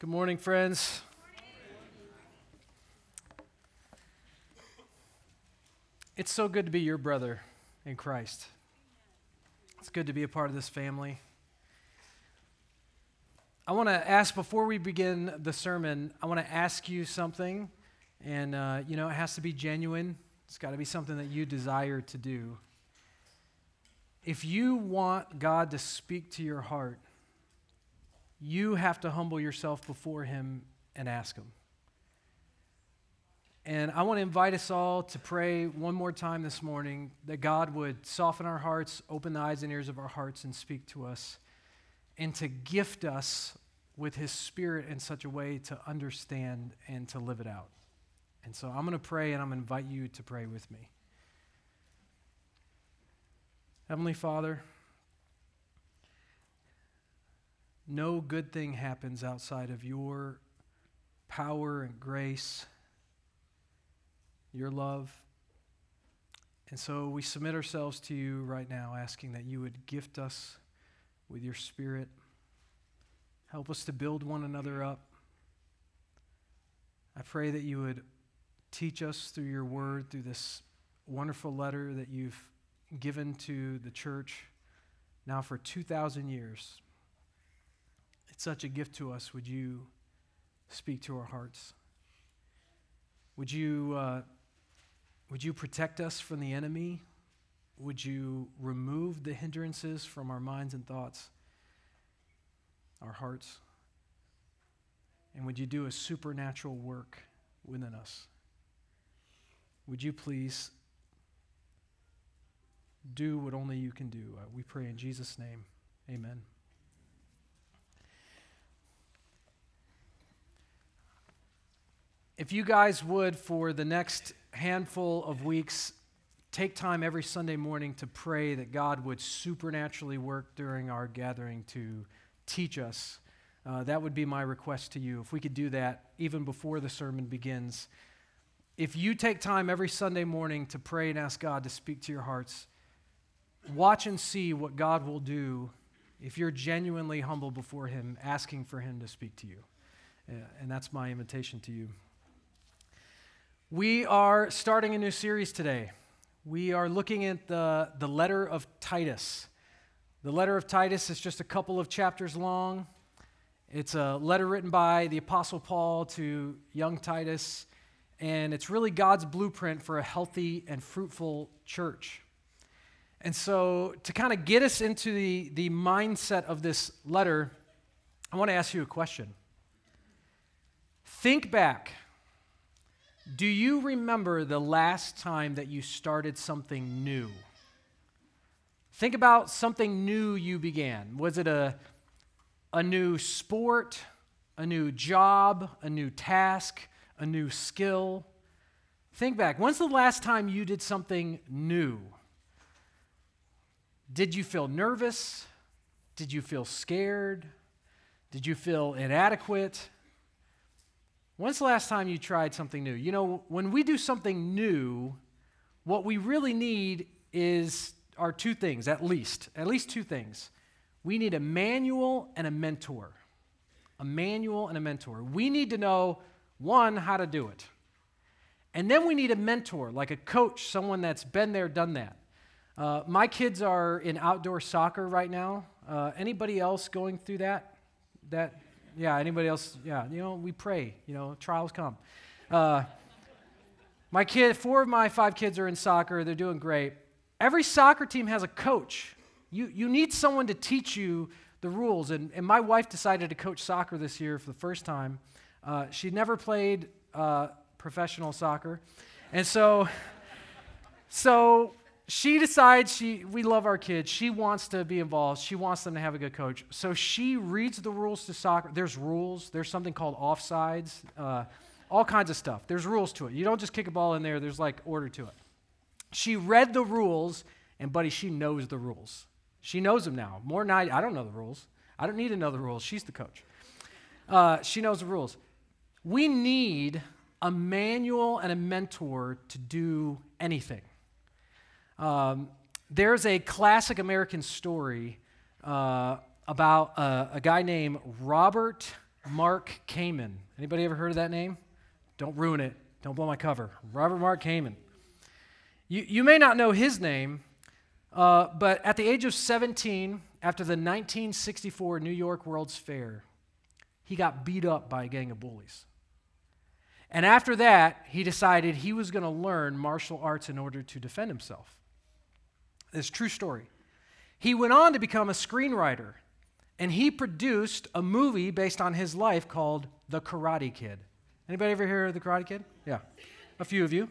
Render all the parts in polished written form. Good morning, friends. It's so good to be your brother in Christ. It's good to be a part of this family. I want to ask, before we begin the sermon, I want to ask you something, and it has to be genuine. It's got to be something that you desire to do. If you want God to speak to your heart, you have to humble yourself before Him and ask Him. And I want to invite us all to pray one more time this morning that God would soften our hearts, open the eyes and ears of our hearts, and speak to us, and to gift us with His Spirit in such a way to understand and to live it out. And so I'm going to pray, and I'm going to invite you to pray with me. Heavenly Father, no good thing happens outside of your power and grace, your love. And so we submit ourselves to you right now, asking that you would gift us with your Spirit. Help us to build one another up. I pray that you would teach us through your word, through this wonderful letter that you've given to the church now for 2,000 years. It's such a gift to us. Would you speak to our hearts? Would you protect us from the enemy? Would you remove the hindrances from our minds and thoughts, our hearts? And would you do a supernatural work within us? Would you please do what only you can do? We pray in Jesus' name. Amen. If you guys would, for the next handful of weeks, take time every Sunday morning to pray that God would supernaturally work during our gathering to teach us. That would be my request to you, if we could do that even before the sermon begins. If you take time every Sunday morning to pray and ask God to speak to your hearts, watch and see what God will do if you're genuinely humble before Him, asking for Him to speak to you. And that's my invitation to you. We are starting a new series today. We are looking at the letter of Titus. The letter of Titus is just a couple of chapters long. It's a letter written by the Apostle Paul to young Titus, and it's really God's blueprint for a healthy and fruitful church. And so to kind of get us into the mindset of this letter, I want to ask you a question. Think back. Do you remember the last time that you started something new? Think about something new you began. Was it a new sport, a new job, a new task, a new skill? Think back. When's the last time you did something new? Did you feel nervous? Did you feel scared? Did you feel inadequate? When's the last time you tried something new? You know, when we do something new, what we really need are two things, at least two things. We need a manual and a mentor. A manual and a mentor. We need to know, one, how to do it. And then we need a mentor, like a coach, someone that's been there, done that. My kids are in outdoor soccer right now. Anybody else going through that? Yeah, anybody else? Yeah, we pray, trials come. Four of my 5 kids are in soccer. They're doing great. Every soccer team has a coach. You need someone to teach you the rules. And my wife decided to coach soccer this year for the first time. She never played professional soccer. And so she decides we love our kids. She wants to be involved. She wants them to have a good coach. So she reads the rules to soccer. There's rules. There's something called offsides, all kinds of stuff. There's rules to it. You don't just kick a ball in there. There's order to it. She read the rules, and buddy, she knows the rules. She knows them now. More than I don't know the rules. I don't need to know the rules. She's the coach. She knows the rules. We need a manual and a mentor to do anything. There's a classic American story about a guy named Robert Mark Kamen. Anybody ever heard of that name? Don't ruin it. Don't blow my cover. Robert Mark Kamen. You may not know his name, but at the age of 17, after the 1964 New York World's Fair, he got beat up by a gang of bullies. And after that, he decided he was going to learn martial arts in order to defend himself. It's a true story. He went on to become a screenwriter, and he produced a movie based on his life called The Karate Kid. Anybody ever hear of The Karate Kid? Yeah, a few of you.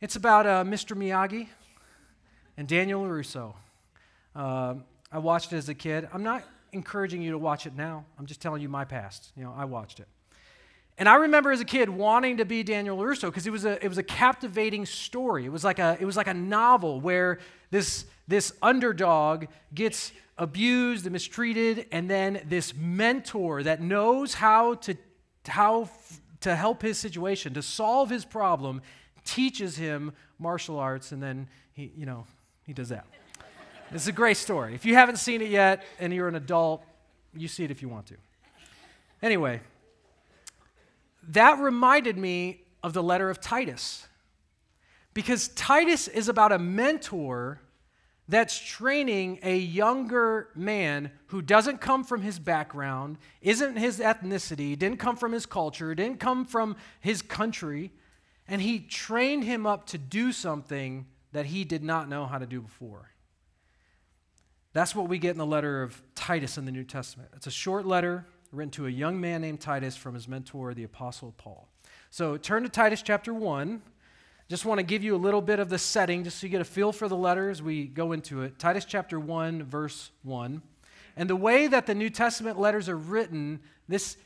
It's about Mr. Miyagi and Daniel LaRusso. I watched it as a kid. I'm not encouraging you to watch it now. I'm just telling you my past. You know, I watched it. And I remember as a kid wanting to be Daniel LaRusso because it was a captivating story. It was like a novel where this underdog gets abused and mistreated, and then this mentor that knows how to help his situation, to solve his problem, teaches him martial arts, and then he does that. It's a great story. If you haven't seen it yet and you're an adult, you see it if you want to. Anyway, that reminded me of the letter of Titus, because Titus is about a mentor that's training a younger man who doesn't come from his background, isn't his ethnicity, didn't come from his culture, didn't come from his country, and he trained him up to do something that he did not know how to do before. That's what we get in the letter of Titus in the New Testament. It's a short letter written to a young man named Titus from his mentor, the Apostle Paul. So turn to Titus chapter 1. Just want to give you a little bit of the setting just so you get a feel for the letter as we go into it. Titus chapter 1, verse 1. And the way that the New Testament letters are written,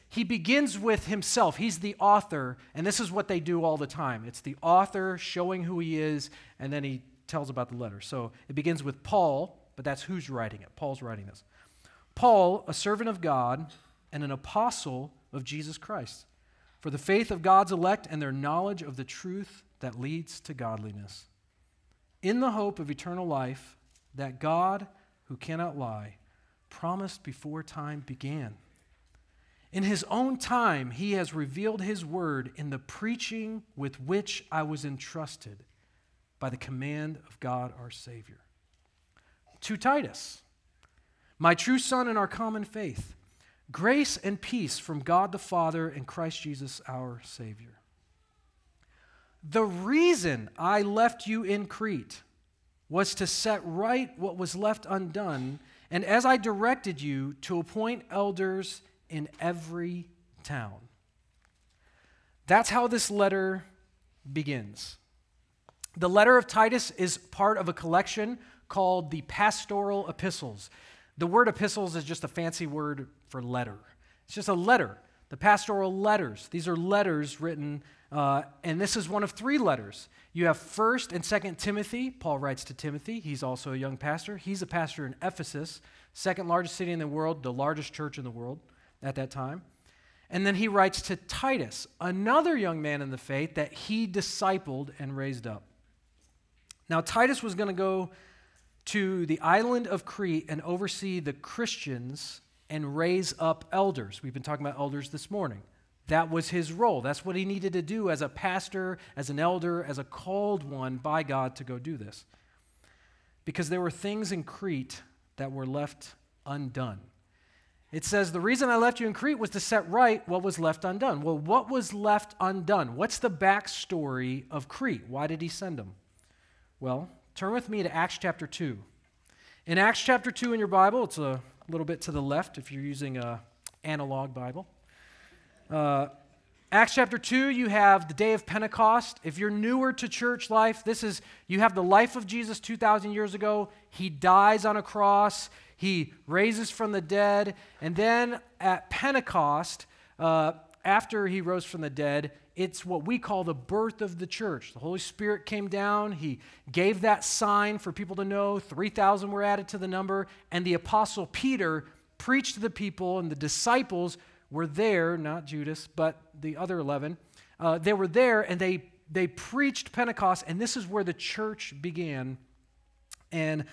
he begins with himself. He's the author, and this is what they do all the time. It's the author showing who he is, and then he tells about the letter. So it begins with Paul, but that's who's writing it. Paul's writing this. Paul, a servant of God and an apostle of Jesus Christ, for the faith of God's elect and their knowledge of the truth that leads to godliness, in the hope of eternal life that God, who cannot lie, promised before time began. In his own time, he has revealed his word in the preaching with which I was entrusted by the command of God our Savior. To Titus, my true son in our common faith, grace and peace from God the Father and Christ Jesus our Savior. The reason I left you in Crete was to set right what was left undone, and as I directed you, to appoint elders in every town. That's how this letter begins. The letter of Titus is part of a collection called the Pastoral Epistles. The word epistles is just a fancy word for letter. It's just a letter. The pastoral letters. These are letters written, and this is one of three letters. You have 1st and 2nd Timothy. Paul writes to Timothy. He's also a young pastor. He's a pastor in Ephesus, second largest city in the world, the largest church in the world at that time. And then he writes to Titus, another young man in the faith that he discipled and raised up. Now, Titus was going to go to the island of Crete and oversee the Christians and raise up elders. We've been talking about elders this morning. That was his role. That's what he needed to do as a pastor, as an elder, as a called one by God to go do this. Because there were things in Crete that were left undone. It says, the reason I left you in Crete was to set right what was left undone. Well, what was left undone? What's the backstory of Crete? Why did he send them? Well, turn with me to Acts chapter 2. In Acts chapter 2 in your Bible, it's a little bit to the left if you're using an analog Bible. Acts chapter 2, you have the day of Pentecost. If you're newer to church life, you have the life of Jesus 2,000 years ago. He dies on a cross. He raises from the dead. And then at Pentecost, after he rose from the dead, it's what we call the birth of the church. The Holy Spirit came down. He gave that sign for people to know. 3,000 were added to the number. And the Apostle Peter preached to the people, and the disciples were there, not Judas, but the other 11. They were there, and they preached Pentecost, and this is where the church began. And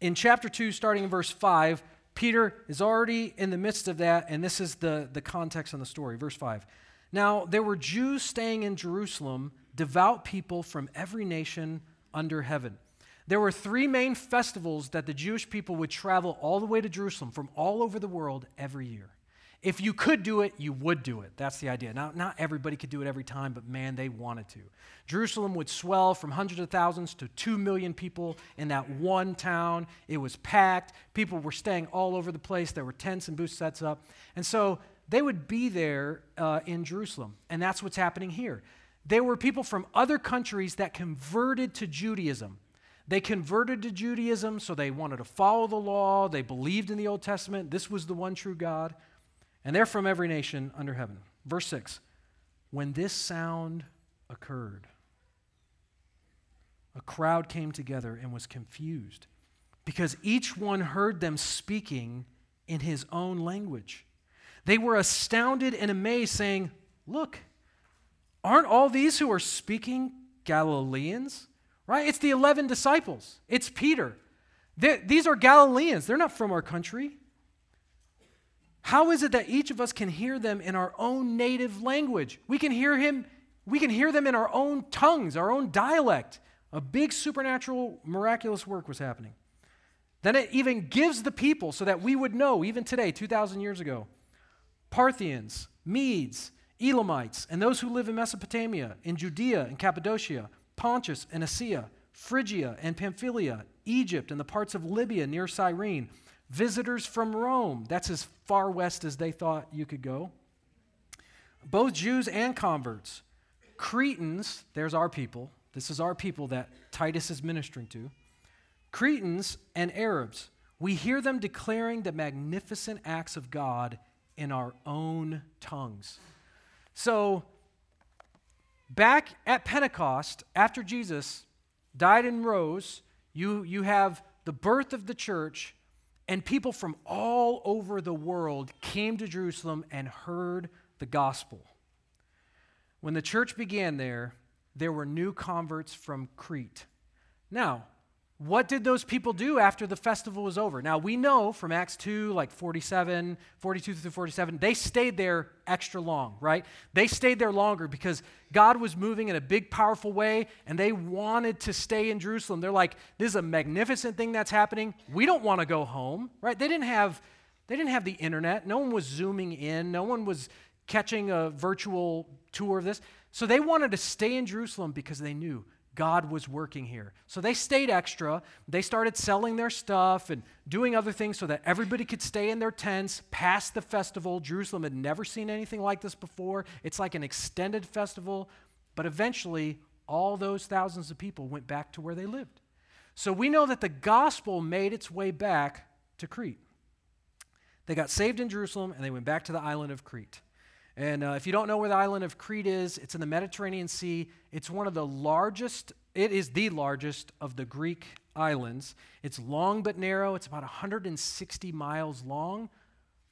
in chapter 2, starting in verse 5, Peter is already in the midst of that, and this is the context in the story. Verse 5. Now, there were Jews staying in Jerusalem, devout people from every nation under heaven. There were three main festivals that the Jewish people would travel all the way to Jerusalem from all over the world every year. If you could do it, you would do it. That's the idea. Now, not everybody could do it every time, but man, they wanted to. Jerusalem would swell from hundreds of thousands to 2 million people in that one town. It was packed. People were staying all over the place. There were tents and booth sets up. And so they would be there in Jerusalem, and that's what's happening here. There were people from other countries that converted to Judaism. They converted to Judaism, so they wanted to follow the law. They believed in the Old Testament. This was the one true God. And they're from every nation under heaven. Verse 6, when this sound occurred, a crowd came together and was confused because each one heard them speaking in his own language. They were astounded and amazed, saying, look, aren't all these who are speaking Galileans? Right? It's the 11 disciples. It's Peter. These are Galileans. They're not from our country. How is it that each of us can hear them in our own native language? We can hear them in our own tongues, our own dialect. A big supernatural, miraculous work was happening. Then it even gives the people so that we would know, even today, 2,000 years ago, Parthians, Medes, Elamites, and those who live in Mesopotamia, in Judea and Cappadocia, Pontus and Asia, Phrygia and Pamphylia, Egypt and the parts of Libya near Cyrene, visitors from Rome. That's as far west as they thought you could go. Both Jews and converts. Cretans, there's our people. This is our people that Titus is ministering to. Cretans and Arabs. We hear them declaring the magnificent acts of God in our own tongues. So, back at Pentecost, after Jesus died and rose, you have the birth of the church. And people from all over the world came to Jerusalem and heard the gospel. When the church began there, there were new converts from Crete. Now, what did those people do after the festival was over? Now, we know from Acts 2, like 42 through 47, they stayed there extra long, right? They stayed there longer because God was moving in a big, powerful way, and they wanted to stay in Jerusalem. They're like, this is a magnificent thing that's happening. We don't want to go home, right? They didn't have the internet. No one was zooming in. No one was catching a virtual tour of this. So they wanted to stay in Jerusalem because they knew God was working here. So they stayed extra. They started selling their stuff and doing other things so that everybody could stay in their tents past the festival. Jerusalem had never seen anything like this before. It's like an extended festival. But eventually, all those thousands of people went back to where they lived. So we know that the gospel made its way back to Crete. They got saved in Jerusalem, and they went back to the island of Crete. And if you don't know where the island of Crete is, it's in the Mediterranean Sea. It is the largest of the Greek islands. It's long but narrow. It's about 160 miles long,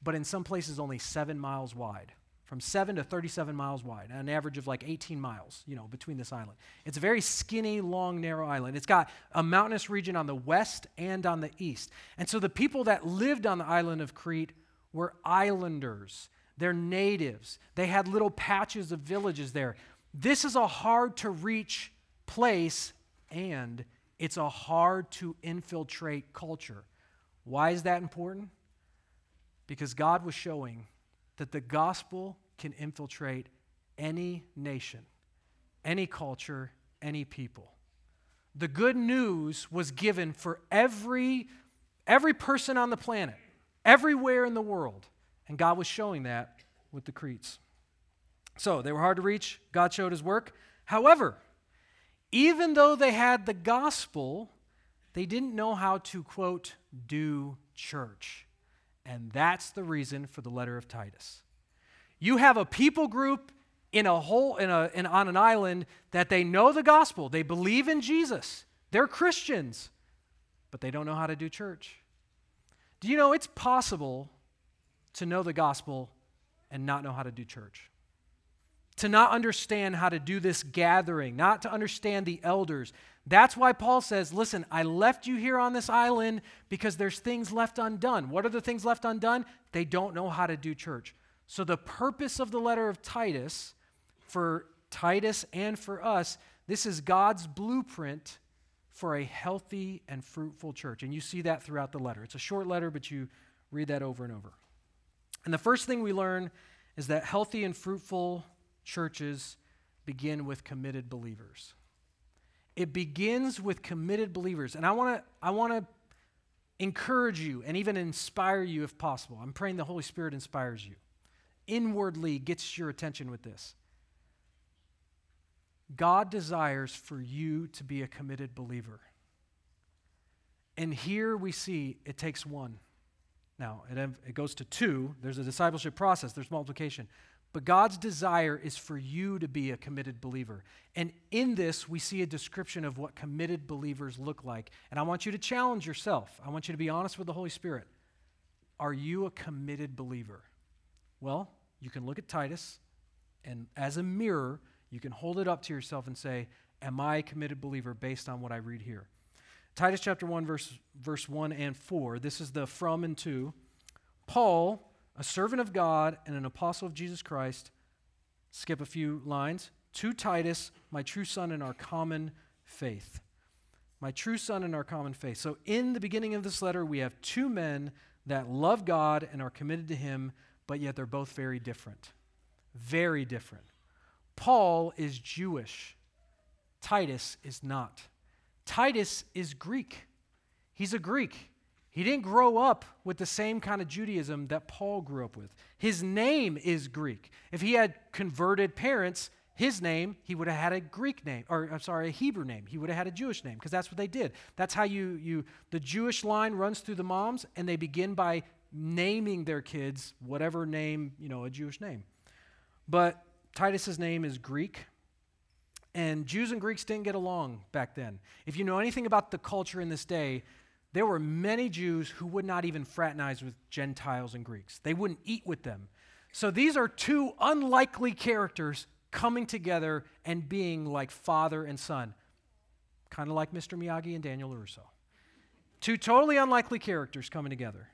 but in some places only 7 miles wide, from 7 to 37 miles wide, an average of like 18 miles, between this island. It's a very skinny, long, narrow island. It's got a mountainous region on the west and on the east. And so the people that lived on the island of Crete were islanders. They're natives. They had little patches of villages there. This is a hard-to-reach place, and it's a hard-to-infiltrate culture. Why is that important? Because God was showing that the gospel can infiltrate any nation, any culture, any people. The good news was given for every person on the planet, everywhere in the world. And God was showing that with the Cretes. So they were hard to reach. God showed his work. However, even though they had the gospel, they didn't know how to, quote, do church. And that's the reason for the letter of Titus. You have a people group on an island that they know the gospel. They believe in Jesus. They're Christians, but they don't know how to do church. Do you know it's possible to know the gospel and not know how to do church, to not understand how to do this gathering, not to understand the elders? That's why Paul says, listen, I left you here on this island because there's things left undone. What are the things left undone? They don't know how to do church. So the purpose of the letter of Titus, for Titus and for us, this is God's blueprint for a healthy and fruitful church. And you see that throughout the letter. It's a short letter, but you read that over and over. And the first thing we learn is that healthy and fruitful churches begin with committed believers. It begins with committed believers. And I want to encourage you and even inspire you if possible. I'm praying the Holy Spirit inspires you. Inwardly gets your attention with this. God desires for you to be a committed believer. And here we see it takes one. Now, it goes to two. There's a discipleship process. There's multiplication. But God's desire is for you to be a committed believer. And in this, we see a description of what committed believers look like. And I want you to challenge yourself. I want you to be honest with the Holy Spirit. Are you a committed believer? Well, you can look at Titus, and as a mirror, you can hold it up to yourself and say, am I a committed believer based on what I read here? Titus chapter 1, verse 1 and 4. This is the from and to. Paul, a servant of God and an apostle of Jesus Christ, skip a few lines, to Titus, my true son in our common faith. My true son in our common faith. So in the beginning of this letter, we have two men that love God and are committed to him, but yet they're both very different. Very different. Paul is Jewish. Titus is not. Titus is Greek. He's a Greek. He didn't grow up with the same kind of Judaism that Paul grew up with. His name is Greek. If he had converted parents, his name, he would have had a Greek name, a Hebrew name. He would have had a Jewish name, because that's what they did. That's how the Jewish line runs through the moms, and they begin by naming their kids whatever name, a Jewish name. But Titus's name is Greek. And Jews and Greeks didn't get along back then. If you know anything about the culture in this day, there were many Jews who would not even fraternize with Gentiles and Greeks. They wouldn't eat with them. So these are two unlikely characters coming together and being like father and son, kind of like Mr. Miyagi and Daniel LaRusso. Two totally unlikely characters coming together.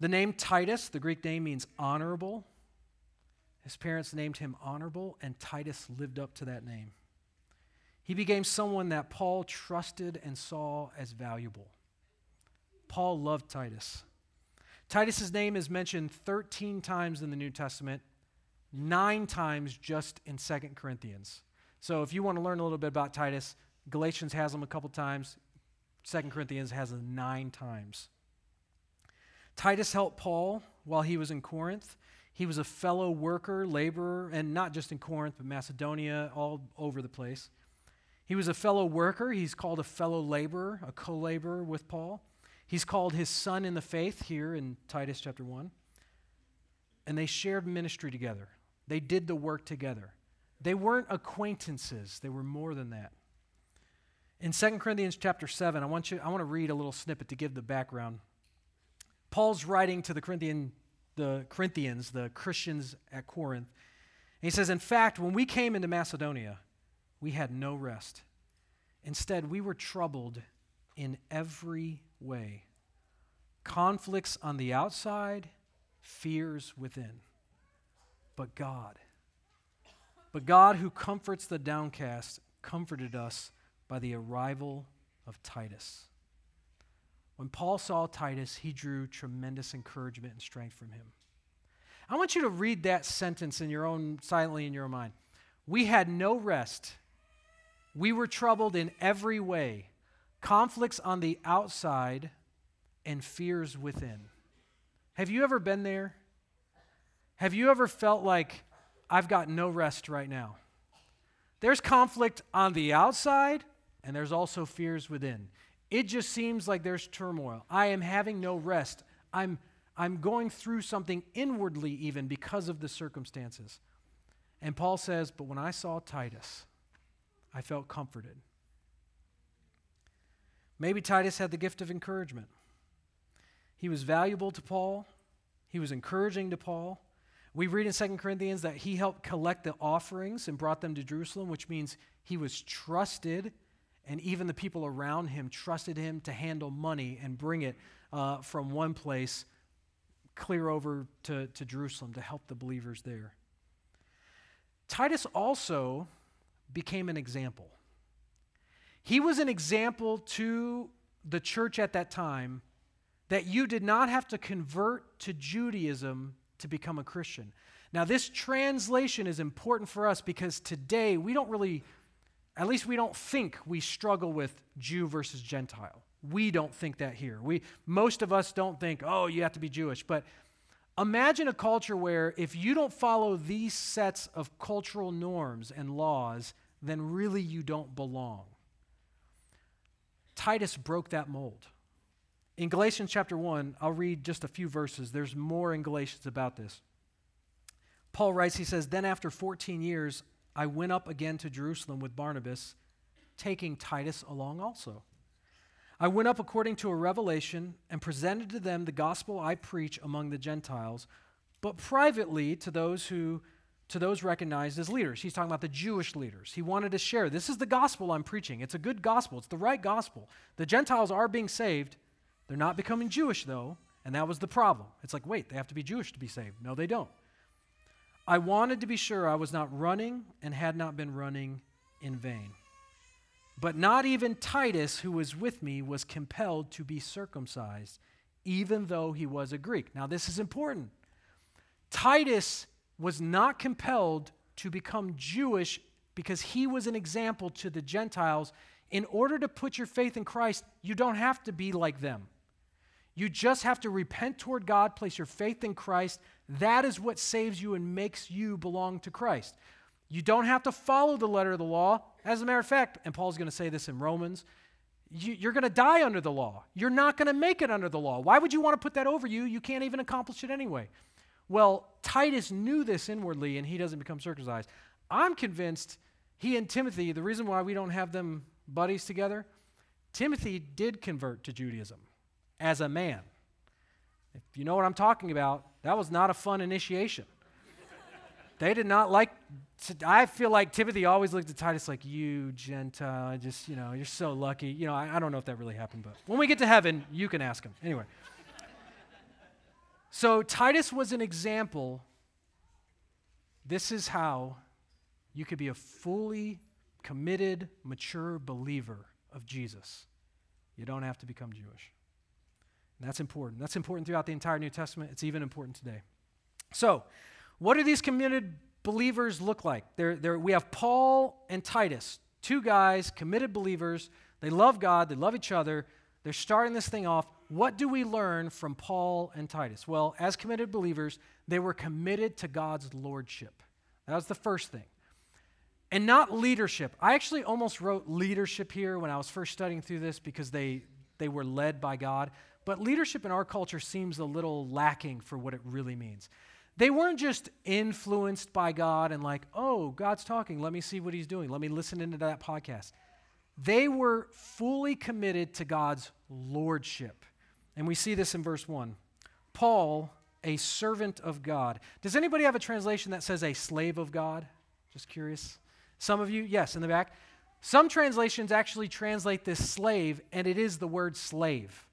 The name Titus, the Greek name, means honorable. His parents named him honorable, and Titus lived up to that name. He became someone that Paul trusted and saw as valuable. Paul loved Titus. Titus's name is mentioned 13 times in the New Testament, 9 times just in 2 Corinthians. So if you want to learn a little bit about Titus, Galatians has him a couple times, 2 Corinthians has him 9 times. Titus helped Paul while he was in Corinth. He was a fellow worker, laborer, and not just in Corinth, but Macedonia, all over the place. He was a fellow worker. He's called a fellow laborer, a co-laborer with Paul. He's called his son in the faith here in Titus chapter 1. And they shared ministry together. They did the work together. They weren't acquaintances. They were more than that. In 2 Corinthians chapter 7, I want to read a little snippet to give the background. Paul's writing to the Corinthians, the Christians at Corinth. And he says, in fact, when we came into Macedonia, we had no rest. Instead, we were troubled in every way. Conflicts on the outside, fears within. But God who comforts the downcast, comforted us by the arrival of Titus. When Paul saw Titus, he drew tremendous encouragement and strength from him. I want you to read that sentence silently in your own mind. We had no rest. We were troubled in every way, conflicts on the outside and fears within. Have you ever been there? Have you ever felt like, I've got no rest right now? There's conflict on the outside, and there's also fears within. It just seems like there's turmoil. I am having no rest. I'm going through something inwardly even because of the circumstances. And Paul says, but when I saw Titus, I felt comforted. Maybe Titus had the gift of encouragement. He was valuable to Paul. He was encouraging to Paul. We read in 2 Corinthians that he helped collect the offerings and brought them to Jerusalem, which means he was trusted and even the people around him trusted him to handle money and bring it from one place clear over to Jerusalem to help the believers there. Titus also became an example. He was an example to the church at that time that you did not have to convert to Judaism to become a Christian. Now, this translation is important for us because today we don't really, at least we don't think we struggle with Jew versus Gentile. We don't think that here. Most of us don't think, oh, you have to be Jewish. But imagine a culture where if you don't follow these sets of cultural norms and laws, then really you don't belong. Titus broke that mold. In Galatians chapter 1, I'll read just a few verses. There's more in Galatians about this. Paul writes, he says, "Then after 14 years, I went up again to Jerusalem with Barnabas, taking Titus along also. I went up according to a revelation and presented to them the gospel I preach among the Gentiles, but privately to those recognized as leaders." He's talking about the Jewish leaders. He wanted to share, this is the gospel I'm preaching. It's a good gospel. It's the right gospel. The Gentiles are being saved. They're not becoming Jewish, though, and that was the problem. It's like, wait, they have to be Jewish to be saved. No, they don't. I wanted to be sure I was not running and had not been running in vain. But not even Titus, who was with me, was compelled to be circumcised, even though he was a Greek. Now, this is important. Titus was not compelled to become Jewish because he was an example to the Gentiles. In order to put your faith in Christ, you don't have to be like them. You just have to repent toward God, place your faith in Christ. That is what saves you and makes you belong to Christ. You don't have to follow the letter of the law. As a matter of fact, and Paul's going to say this in Romans, you're going to die under the law. You're not going to make it under the law. Why would you want to put that over you? You can't even accomplish it anyway. Well, Titus knew this inwardly, and he doesn't become circumcised. I'm convinced he and Timothy, the reason why we don't have them buddies together, Timothy did convert to Judaism as a man. If you know what I'm talking about, that was not a fun initiation. They did not like, I feel like Timothy always looked at Titus like, you Gentile, just, you're so lucky. I don't know if that really happened, but when we get to heaven, you can ask him. Anyway. So Titus was an example. This is how you could be a fully committed, mature believer of Jesus. You don't have to become Jewish. And that's important. That's important throughout the entire New Testament. It's even important today. So, what do these committed believers look like? We have Paul and Titus, two guys, committed believers. They love God. They love each other. They're starting this thing off. What do we learn from Paul and Titus? Well, as committed believers, they were committed to God's lordship. That was the first thing. And not leadership. I actually almost wrote leadership here when I was first studying through this because they were led by God. But leadership in our culture seems a little lacking for what it really means. They weren't just influenced by God and like, oh, God's talking. Let me see what he's doing. Let me listen into that podcast. They were fully committed to God's lordship. And we see this in verse 1. Paul, a servant of God. Does anybody have a translation that says a slave of God? Just curious. Some of you, yes, in the back. Some translations actually translate this slave, and it is the word slave.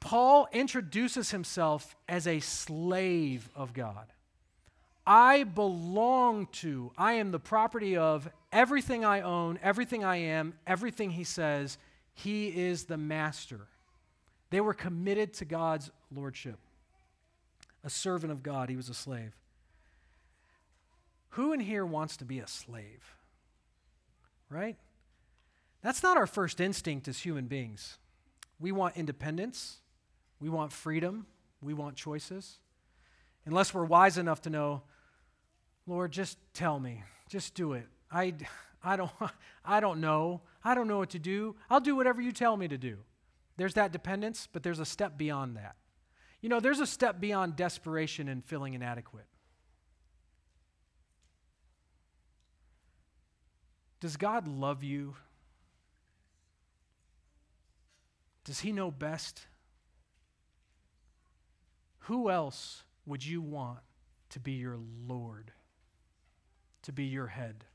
Paul introduces himself as a slave of God. I belong to, I am the property of everything I own, everything I am, everything he says. He is the master. They were committed to God's lordship. A servant of God, he was a slave. Who in here wants to be a slave? Right? That's not our first instinct as human beings. We want independence. We want freedom. We want choices. Unless we're wise enough to know, Lord, just tell me. Just do it. I don't know. I don't know what to do. I'll do whatever you tell me to do. There's that dependence, but there's a step beyond that. There's a step beyond desperation and feeling inadequate. Does God love you? Does he know best? Who else would you want to be your Lord, to be your head,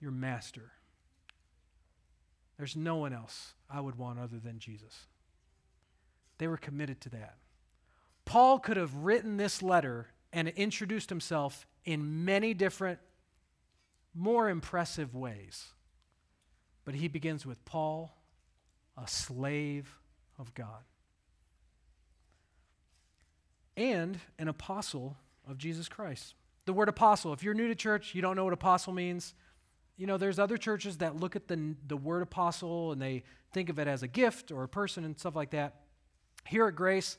your master? There's no one else I would want other than Jesus. They were committed to that. Paul could have written this letter and introduced himself in many different, more impressive ways. But he begins with Paul, a slave of God, and an apostle of Jesus Christ. The word apostle, if you're new to church, you don't know what apostle means. You know, there's other churches that look at the word apostle and they think of it as a gift or a person and stuff like that. Here at Grace,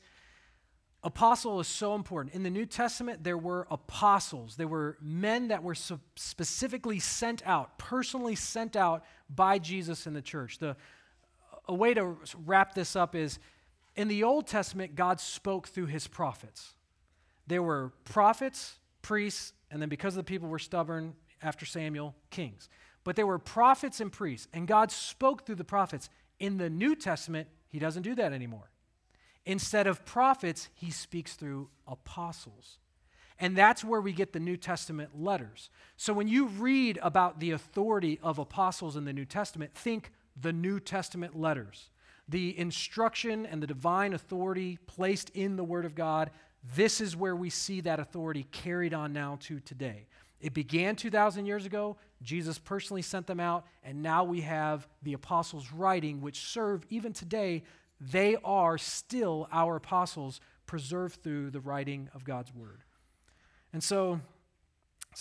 apostle is so important. In the New Testament, there were apostles. There were men that were specifically sent out, personally sent out by Jesus in the church. A way to wrap this up is, in the Old Testament, God spoke through his prophets. There were prophets, priests, and then because the people were stubborn, after Samuel, kings. But there were prophets and priests, and God spoke through the prophets. In the New Testament, he doesn't do that anymore. Instead of prophets, he speaks through apostles. And that's where we get the New Testament letters. So when you read about the authority of apostles in the New Testament, think the New Testament letters, the instruction and the divine authority placed in the Word of God. This is where we see that authority carried on now to today. It began 2,000 years ago. Jesus personally sent them out, and now we have the apostles writing, which serve even today. They are still our apostles, preserved through the writing of God's word. And so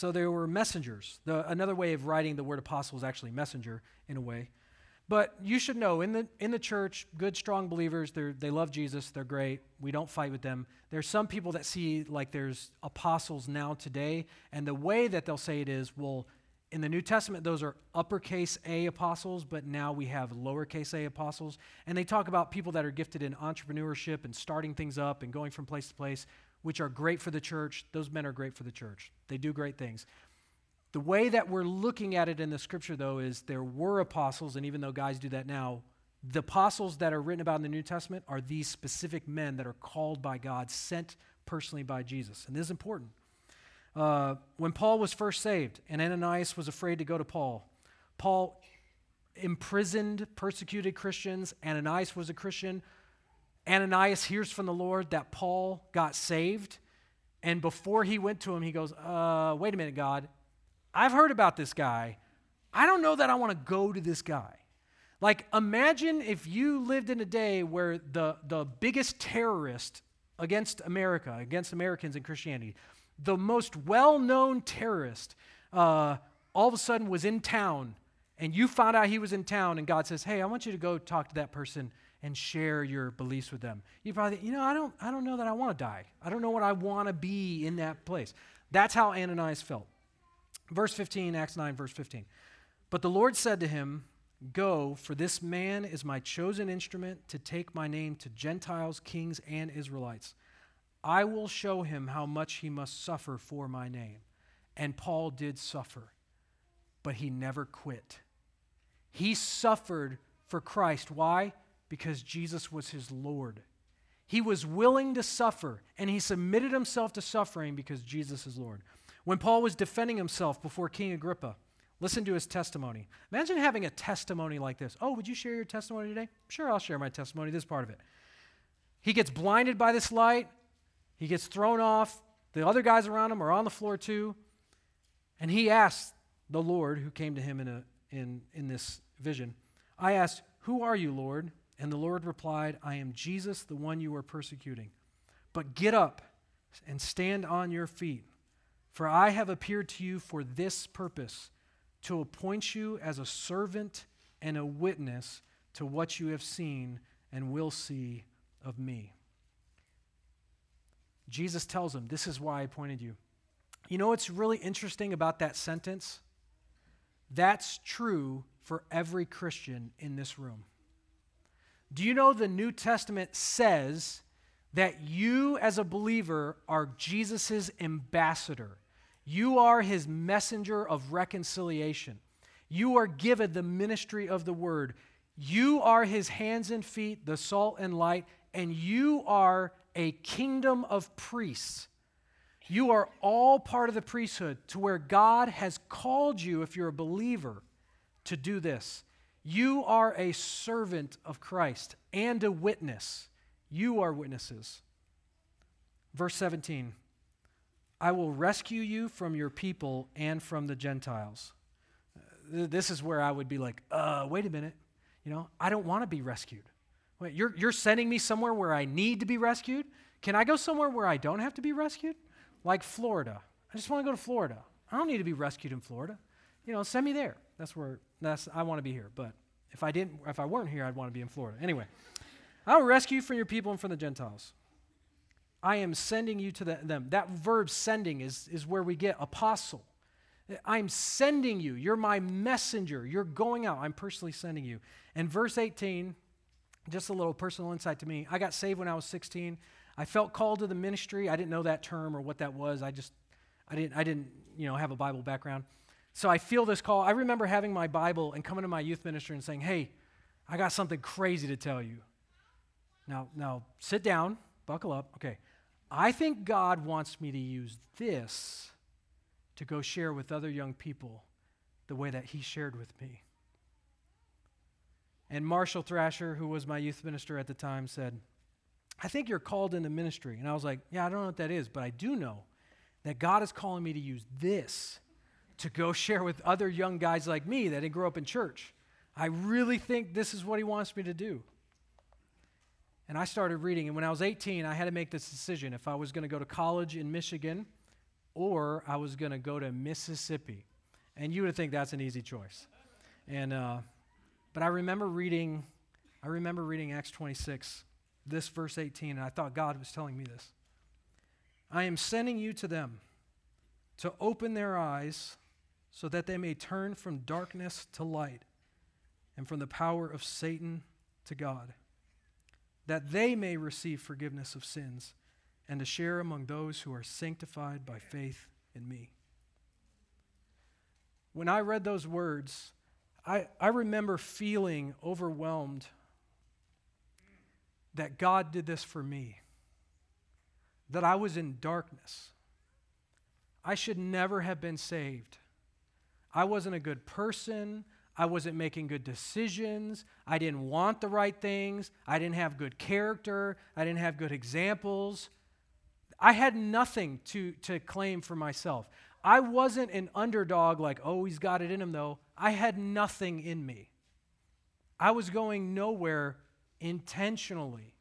there were messengers. Another way of writing the word apostle is actually messenger in a way. But you should know, in the church, good, strong believers, they love Jesus, they're great, we don't fight with them. There's some people that see like there's apostles now today, and the way that they'll say it is, well, in the New Testament, those are uppercase A apostles, but now we have lowercase A apostles. And they talk about people that are gifted in entrepreneurship and starting things up and going from place to place, which are great for the church. Those men are great for the church. They do great things. The way that we're looking at it in the scripture, though, is there were apostles, and even though guys do that now, the apostles that are written about in the New Testament are these specific men that are called by God, sent personally by Jesus. And this is important. When Paul was first saved and Ananias was afraid to go to Paul, Paul imprisoned, persecuted Christians. Ananias was a Christian. Ananias hears from the Lord that Paul got saved, and before he went to him, he goes, wait a minute, God. I've heard about this guy. I don't know that I want to go to this guy. Like, imagine if you lived in a day where the biggest terrorist against America, against Americans and Christianity, the most well-known terrorist, all of a sudden was in town, and you found out he was in town, and God says, hey, I want you to go talk to that person and share your beliefs with them. You probably think, I don't know that I want to die. I don't know what I want to be in that place. That's how Ananias felt. Verse 15, Acts 9, verse 15. But the Lord said to him, go, for this man is my chosen instrument to take my name to Gentiles, kings, and Israelites. I will show him how much he must suffer for my name. And Paul did suffer, but he never quit. He suffered for Christ. Why? Because Jesus was his Lord. He was willing to suffer, and he submitted himself to suffering because Jesus is Lord. When Paul was defending himself before King Agrippa, listen to his testimony. Imagine having a testimony like this. Oh, would you share your testimony today? Sure, I'll share my testimony. This is part of it. He gets blinded by this light. He gets thrown off. The other guys around him are on the floor too. And he asks the Lord, who came to him in this vision, I asked, who are you, Lord? And the Lord replied, I am Jesus, the one you are persecuting. But get up and stand on your feet. For I have appeared to you for this purpose, to appoint you as a servant and a witness to what you have seen and will see of me. Jesus tells him, this is why I appointed you. You know what's really interesting about that sentence? That's true for every Christian in this room. Do you know the New Testament says that you as a believer are Jesus' ambassador? You are his messenger of reconciliation. You are given the ministry of the word. You are his hands and feet, the salt and light, and you are a kingdom of priests. You are all part of the priesthood to where God has called you, if you're a believer, to do this. You are a servant of Christ and a witness. You are witnesses. Verse 17, I will rescue you from your people and from the Gentiles. This is where I would be like, wait a minute. You know, I don't want to be rescued. Wait, you're sending me somewhere where I need to be rescued? Can I go somewhere where I don't have to be rescued? Like Florida. I just want to go to Florida. I don't need to be rescued in Florida. You know, send me there. That's I want to be here. But if I weren't here, I'd want to be in Florida. Anyway, I will rescue you from your people and from the Gentiles. I am sending you to them. That verb sending is where we get apostle. I'm sending you. You're my messenger. You're going out. I'm personally sending you. And verse 18, just a little personal insight to me. I got saved when I was 16. I felt called to the ministry. I didn't know that term or what that was. I didn't have a Bible background. So I feel this call. I remember having my Bible and coming to my youth minister and saying, "Hey, I got something crazy to tell you. Now sit down, buckle up. Okay. I think God wants me to use this to go share with other young people the way that he shared with me." And Marshall Thrasher, who was my youth minister at the time, said, "I think you're called into ministry." And I was like, "Yeah, I don't know what that is, but I do know that God is calling me to use this to go share with other young guys like me that didn't grow up in church. I really think this is what he wants me to do." And I started reading, and when I was 18, I had to make this decision if I was going to go to college in Michigan or I was going to go to Mississippi. And you would think that's an easy choice. And but I remember reading Acts 26, this verse 18, and I thought God was telling me this. "I am sending you to them to open their eyes so that they may turn from darkness to light and from the power of Satan to God, that they may receive forgiveness of sins and to share among those who are sanctified by faith in me." When I read those words, I remember feeling overwhelmed that God did this for me, that I was in darkness. I should never have been saved. I wasn't a good person. I wasn't making good decisions. I didn't want the right things. I didn't have good character. I didn't have good examples. I had nothing to claim for myself. I wasn't an underdog like, "Oh, he's got it in him though." I had nothing in me. I was going nowhere intentionally.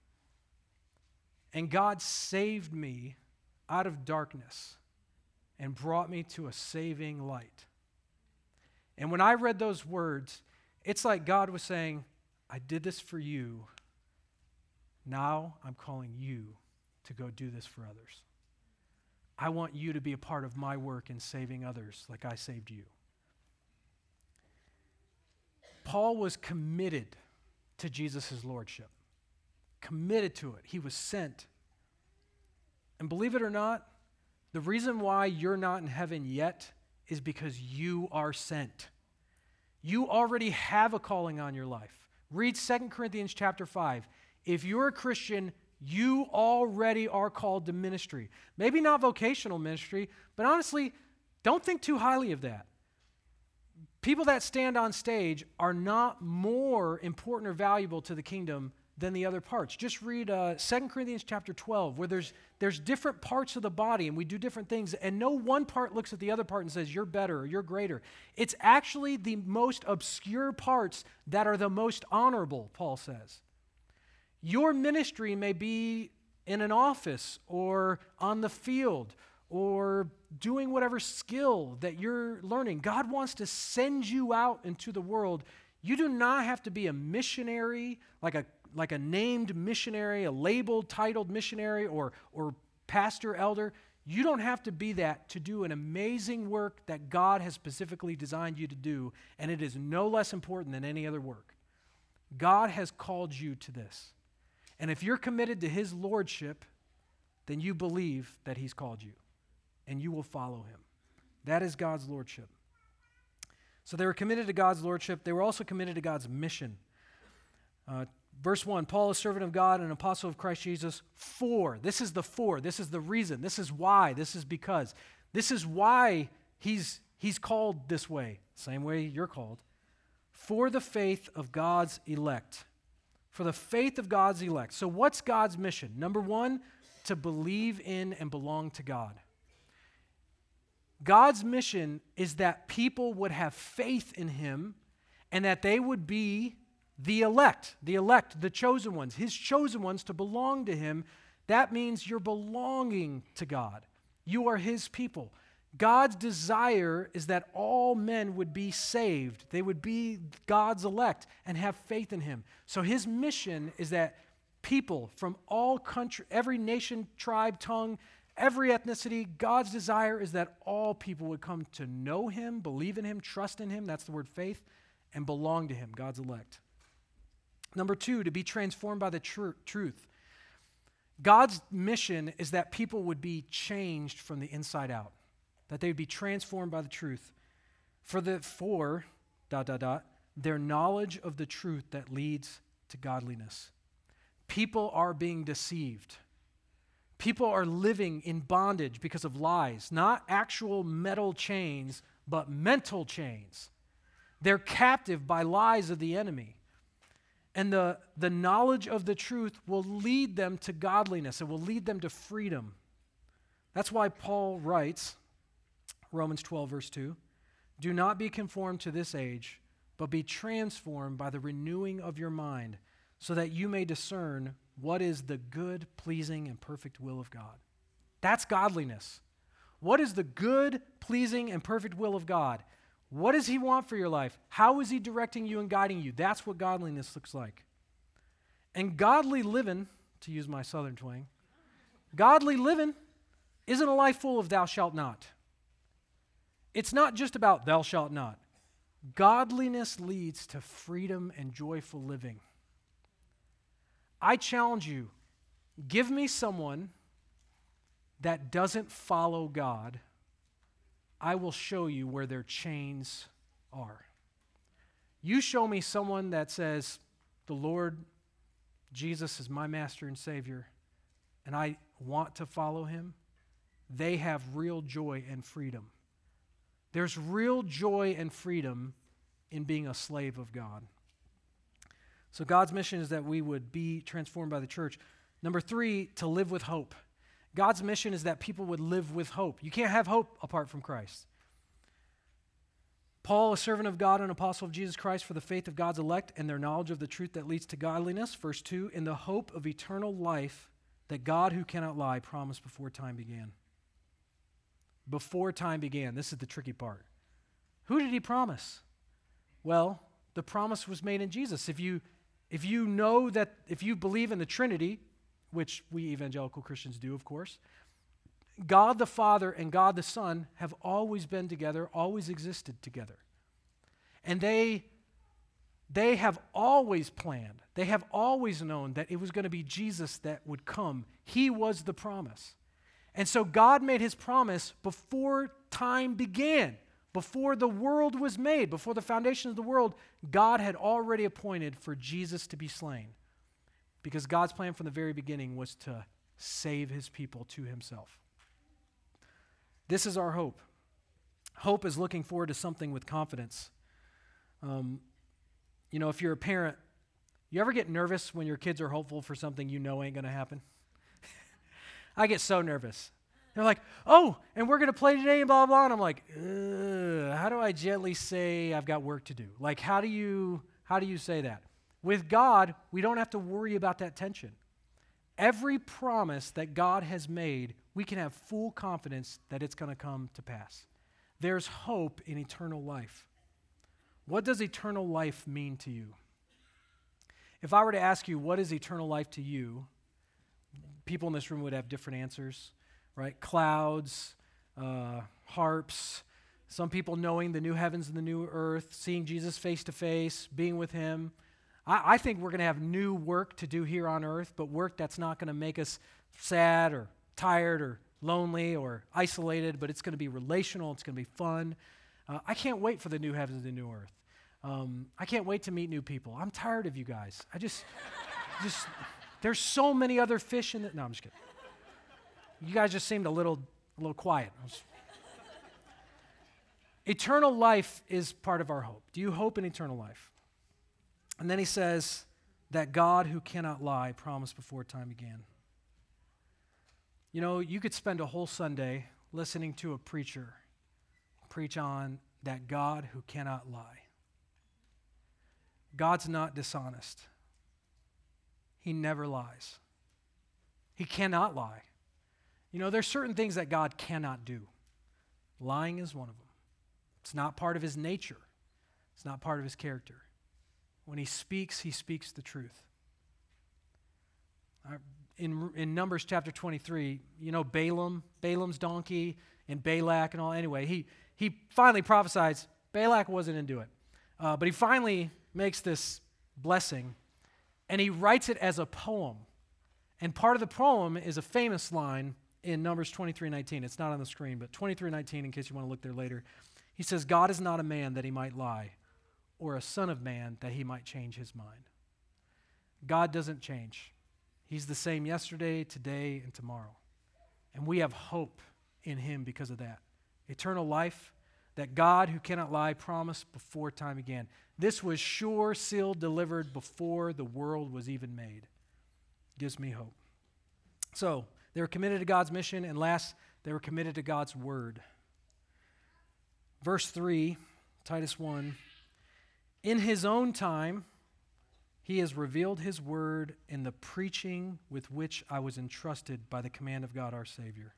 And God saved me out of darkness and brought me to a saving light. And when I read those words, it's like God was saying, "I did this for you. Now I'm calling you to go do this for others. I want you to be a part of my work in saving others like I saved you." Paul was committed to Jesus' lordship, committed to it. He was sent. And believe it or not, the reason why you're not in heaven yet is because you are sent. You already have a calling on your life. Read 2 Corinthians chapter 5. If you're a Christian, you already are called to ministry. Maybe not vocational ministry, but honestly, don't think too highly of that. People that stand on stage are not more important or valuable to the kingdom than the other parts. Just read 2 Corinthians chapter 12, where there's different parts of the body, and we do different things, and no one part looks at the other part and says, "You're better," or "You're greater." It's actually the most obscure parts that are the most honorable, Paul says. Your ministry may be in an office, or on the field, or doing whatever skill that you're learning. God wants to send you out into the world. You do not have to be a missionary, like a named missionary, a labeled, titled missionary, or pastor, elder. You don't have to be that to do an amazing work that God has specifically designed you to do, and it is no less important than any other work. God has called you to this. And if you're committed to his lordship, then you believe that he's called you, and you will follow him. That is God's lordship. So they were committed to God's lordship. They were also committed to God's mission. Verse 1, Paul, a servant of God and an apostle of Christ Jesus, for. This is the for. This is the reason. This is why. This is because. This is why he's called this way, same way you're called. for the faith of God's elect. For the faith of God's elect. So what's God's mission? Number one, to believe in and belong to God. God's mission is that people would have faith in him and that they would be the elect, the chosen ones, his chosen ones to belong to him. That means you're belonging to God. You are his people. God's desire is that all men would be saved. They would be God's elect and have faith in him. So his mission is that people from all country, every nation, tribe, tongue, every ethnicity, God's desire is that all people would come to know him, believe in him, trust in him, that's the word faith, and belong to him, God's elect. Number two, to be transformed by the truth. God's mission is that people would be changed from the inside out, that they would be transformed by the truth. For their knowledge of the truth that leads to godliness. People are being deceived. People are living in bondage because of lies, not actual metal chains, but mental chains. They're captive by lies of the enemy. And the knowledge of the truth will lead them to godliness. It will lead them to freedom. That's why Paul writes, Romans 12, verse 2, do not be conformed to this age, but be transformed by the renewing of your mind, so that you may discern what is the good, pleasing, and perfect will of God. That's godliness. What is the good, pleasing, and perfect will of God? What does he want for your life? How is he directing you and guiding you? That's what godliness looks like. And godly living, to use my southern twang, godly living isn't a life full of thou shalt not. It's not just about thou shalt not. Godliness leads to freedom and joyful living. I challenge you, give me someone that doesn't follow God. I will show you where their chains are. You show me someone that says, the Lord Jesus is my master and Savior, and I want to follow him. They have real joy and freedom. There's real joy and freedom in being a slave of God. So God's mission is that we would be transformed by the church. Number three, to live with hope. God's mission is that people would live with hope. You can't have hope apart from Christ. Paul, a servant of God and apostle of Jesus Christ, for the faith of God's elect and their knowledge of the truth that leads to godliness. Verse 2, in the hope of eternal life that God who cannot lie promised before time began. Before time began. This is the tricky part. Who did he promise? Well, the promise was made in Jesus. If you know that, if you believe in the Trinity, which we evangelical Christians do, of course, God the Father and God the Son have always been together, always existed together. And they have always planned, they have always known that it was going to be Jesus that would come. He was the promise. And so God made his promise before time began, before the world was made, before the foundation of the world. God had already appointed for Jesus to be slain. Because God's plan from the very beginning was to save his people to himself. This is our hope. Hope is looking forward to something with confidence. If you're a parent, you ever get nervous when your kids are hopeful for something you know ain't going to happen? I get so nervous. They're like, oh, and we're going to play today and blah, blah, blah. And I'm like, how do I gently say I've got work to do? Like, how do you say that? With God, we don't have to worry about that tension. Every promise that God has made, we can have full confidence that it's going to come to pass. There's hope in eternal life. What does eternal life mean to you? If I were to ask you, what is eternal life to you? People in this room would have different answers, right? Clouds, harps, some people knowing the new heavens and the new earth, seeing Jesus face to face, being with him. I think we're going to have new work to do here on earth, but work that's not going to make us sad or tired or lonely or isolated, but it's going to be relational. It's going to be fun. I can't wait for the new heavens and the new earth. I can't wait to meet new people. I'm tired of you guys. I just there's so many other fish in the... No, I'm just kidding. You guys just seemed a little quiet. Eternal life is part of our hope. Do you hope in eternal life? And then he says that God who cannot lie promised before time began. You know, you could spend a whole Sunday listening to a preacher preach on that God who cannot lie. God's not dishonest. He never lies. He cannot lie. You know, there's certain things that God cannot do. Lying is one of them. It's not part of his nature. It's not part of his character. When he speaks the truth. In Numbers chapter 23, you know Balaam's donkey, and Balak and all. Anyway, he finally prophesies. Balak wasn't into it. But he finally makes this blessing, and he writes it as a poem. And part of the poem is a famous line in Numbers 23:19. It's not on the screen, but 23:19 in case you want to look there later. He says, God is not a man that he might lie, or a son of man that he might change his mind. God doesn't change. He's the same yesterday, today, and tomorrow. And we have hope in him because of that. Eternal life, that God who cannot lie promised before time began. This was sure, sealed, delivered before the world was even made. Gives me hope. So, they were committed to God's mission, and last, they were committed to God's word. Verse 3, Titus 1, in his own time, he has revealed his word in the preaching with which I was entrusted by the command of God our Savior.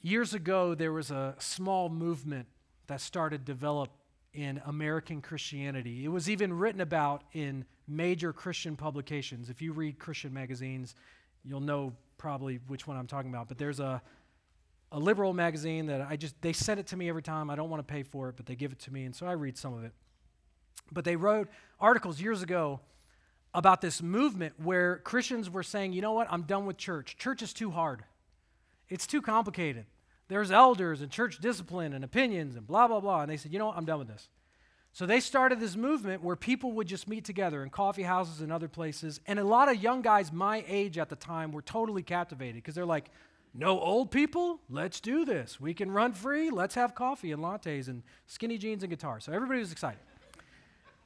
Years ago, there was a small movement that started to develop in American Christianity. It was even written about in major Christian publications. If you read Christian magazines, you'll know probably which one I'm talking about, but there's a liberal magazine that they send it to me every time. I don't want to pay for it, but they give it to me, and so I read some of it. But they wrote articles years ago about this movement where Christians were saying, you know what, I'm done with church. Church is too hard. It's too complicated. There's elders and church discipline and opinions and blah, blah, blah. And they said, you know what, I'm done with this. So they started this movement where people would just meet together in coffee houses and other places, and a lot of young guys my age at the time were totally captivated because they're like, no old people, let's do this. We can run free, let's have coffee and lattes and skinny jeans and guitars. So everybody was excited.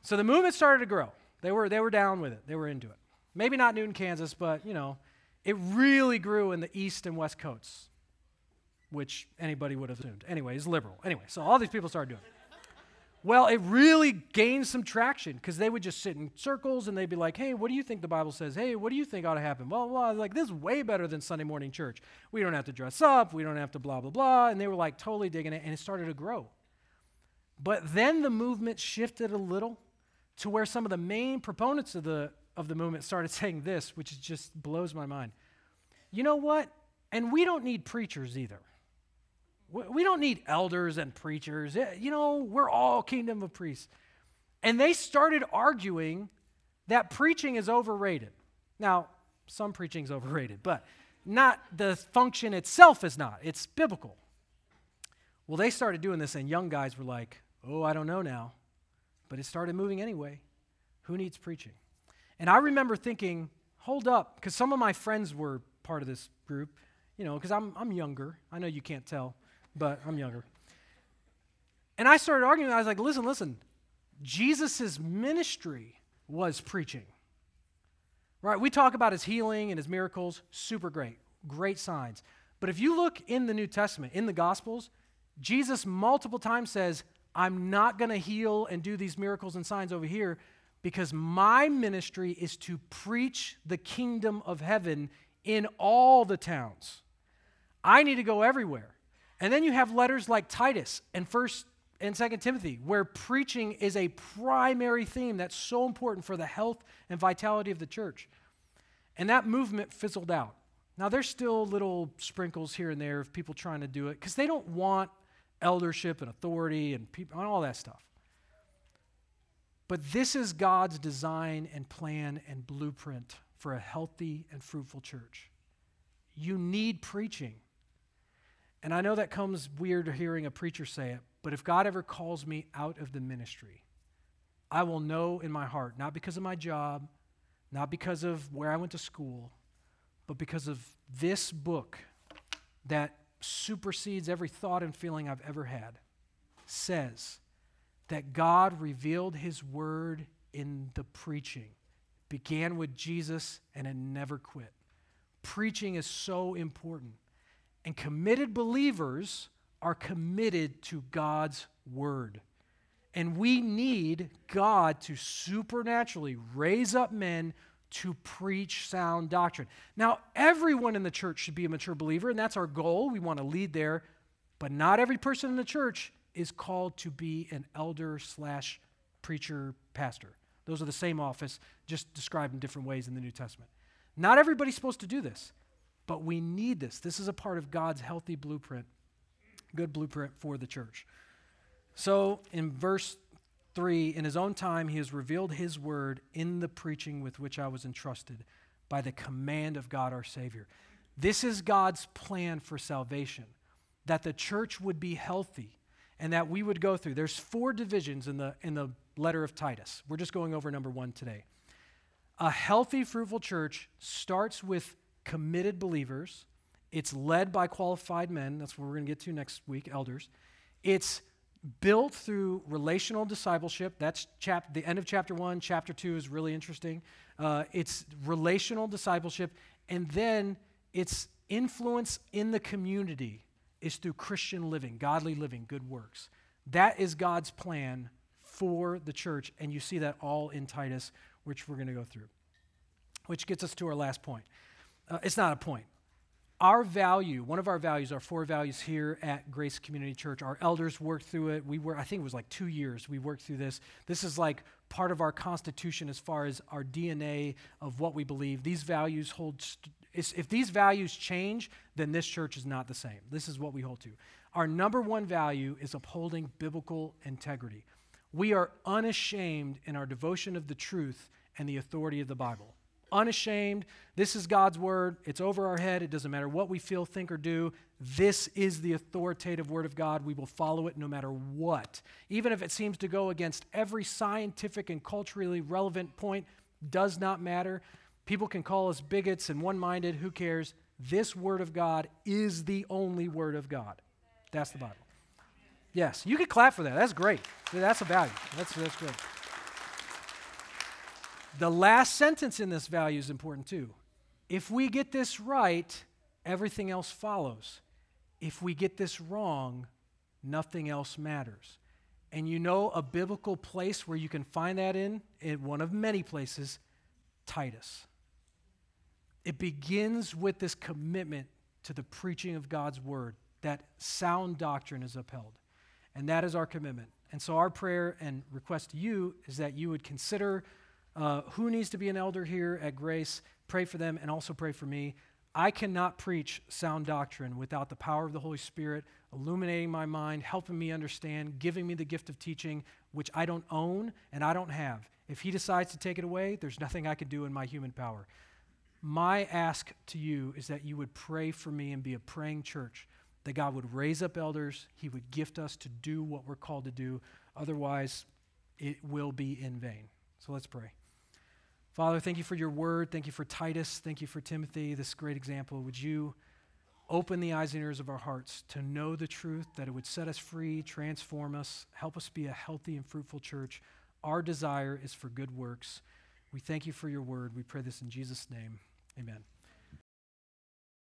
So the movement started to grow. They were down with it. They were into it. Maybe not Newton, Kansas, but, you know, it really grew in the East and West Coasts, which anybody would have assumed. Anyway, it's liberal. Anyway, so all these people started doing it. Well, it really gained some traction because they would just sit in circles and they'd be like, hey, what do you think the Bible says? Hey, what do you think ought to happen? Blah, blah, blah. Like, this is way better than Sunday morning church. We don't have to dress up. We don't have to blah, blah, blah. And they were like totally digging it, and it started to grow. But then the movement shifted a little to where some of the main proponents of the movement started saying this, which just blows my mind. You know what? And we don't need preachers either. We don't need elders and preachers. You know, we're all kingdom of priests. And they started arguing that preaching is overrated. Now, some preaching is overrated, but not the function itself is not. It's biblical. Well, they started doing this, and young guys were like, oh, I don't know now. But it started moving anyway. Who needs preaching? And I remember thinking, hold up, because some of my friends were part of this group, you know, because I'm younger. I know you can't tell. But I'm younger. And I started arguing. I was like, listen. Jesus' ministry was preaching. Right? We talk about his healing and his miracles. Super great. Great signs. But if you look in the New Testament, in the Gospels, Jesus multiple times says, I'm not going to heal and do these miracles and signs over here because my ministry is to preach the kingdom of heaven in all the towns. I need to go everywhere. And then you have letters like Titus and 1 and 2 Timothy, where preaching is a primary theme that's so important for the health and vitality of the church. And that movement fizzled out. Now, there's still little sprinkles here and there of people trying to do it because they don't want eldership and authority and people and all that stuff. But this is God's design and plan and blueprint for a healthy and fruitful church. You need preaching. And I know that comes weird hearing a preacher say it, but if God ever calls me out of the ministry, I will know in my heart, not because of my job, not because of where I went to school, but because of this book that supersedes every thought and feeling I've ever had, says that God revealed his word in the preaching. It began with Jesus and it never quit. Preaching is so important. And committed believers are committed to God's word. And we need God to supernaturally raise up men to preach sound doctrine. Now, everyone in the church should be a mature believer, and that's our goal. We want to lead there. But not every person in the church is called to be an elder/preacher, pastor. Those are the same office, just described in different ways in the New Testament. Not everybody's supposed to do this, but we need this. This is a part of God's healthy blueprint, good blueprint for the church. So in verse 3, in his own time, he has revealed his word in the preaching with which I was entrusted by the command of God our Savior. This is God's plan for salvation, that the church would be healthy and that we would go through. There's 4 divisions in the letter of Titus. We're just going over number 1 today. A healthy, fruitful church starts with committed believers. It's led by qualified men. That's what we're going to get to next week, elders. It's built through relational discipleship. That's the end of chapter 1. Chapter 2 is really interesting. It's relational discipleship. And then its influence in the community is through Christian living, godly living, good works. That is God's plan for the church. And you see that all in Titus, which we're going to go through, which gets us to our last point. It's not a point. Our value, one of our values, our 4 values here at Grace Community Church, our elders worked through it. I think it was like 2 years we worked through this. This is like part of our constitution as far as our DNA of what we believe. These values hold, if these values change, then this church is not the same. This is what we hold to. Our number 1 value is upholding biblical integrity. We are unashamed in our devotion of the truth and the authority of the Bible. Unashamed. This is God's word. It's over our head. It doesn't matter what we feel, think, or do. This is the authoritative word of God. We will follow it no matter what. Even if it seems to go against every scientific and culturally relevant point, does not matter. People can call us bigots and one-minded. Who cares? This word of God is the only word of God. That's the Bible. Yes, you could clap for that. That's great. That's a value. That's great. The last sentence in this value is important too. If we get this right, everything else follows. If we get this wrong, nothing else matters. And you know a biblical place where you can find that in one of many places, Titus. It begins with this commitment to the preaching of God's word, that sound doctrine is upheld. And that is our commitment. And so our prayer and request to you is that you would consider who needs to be an elder here at Grace. Pray for them and also pray for me. I cannot preach sound doctrine without the power of the Holy Spirit illuminating my mind, helping me understand, giving me the gift of teaching, which I don't own and I don't have. If he decides to take it away, there's nothing I can do in my human power. My ask to you is that you would pray for me and be a praying church, that God would raise up elders, he would gift us to do what we're called to do. Otherwise, it will be in vain. So let's pray. Father, thank you for your word. Thank you for Titus. Thank you for Timothy, this great example. Would you open the eyes and ears of our hearts to know the truth, that it would set us free, transform us, help us be a healthy and fruitful church. Our desire is for good works. We thank you for your word. We pray this in Jesus' name. Amen.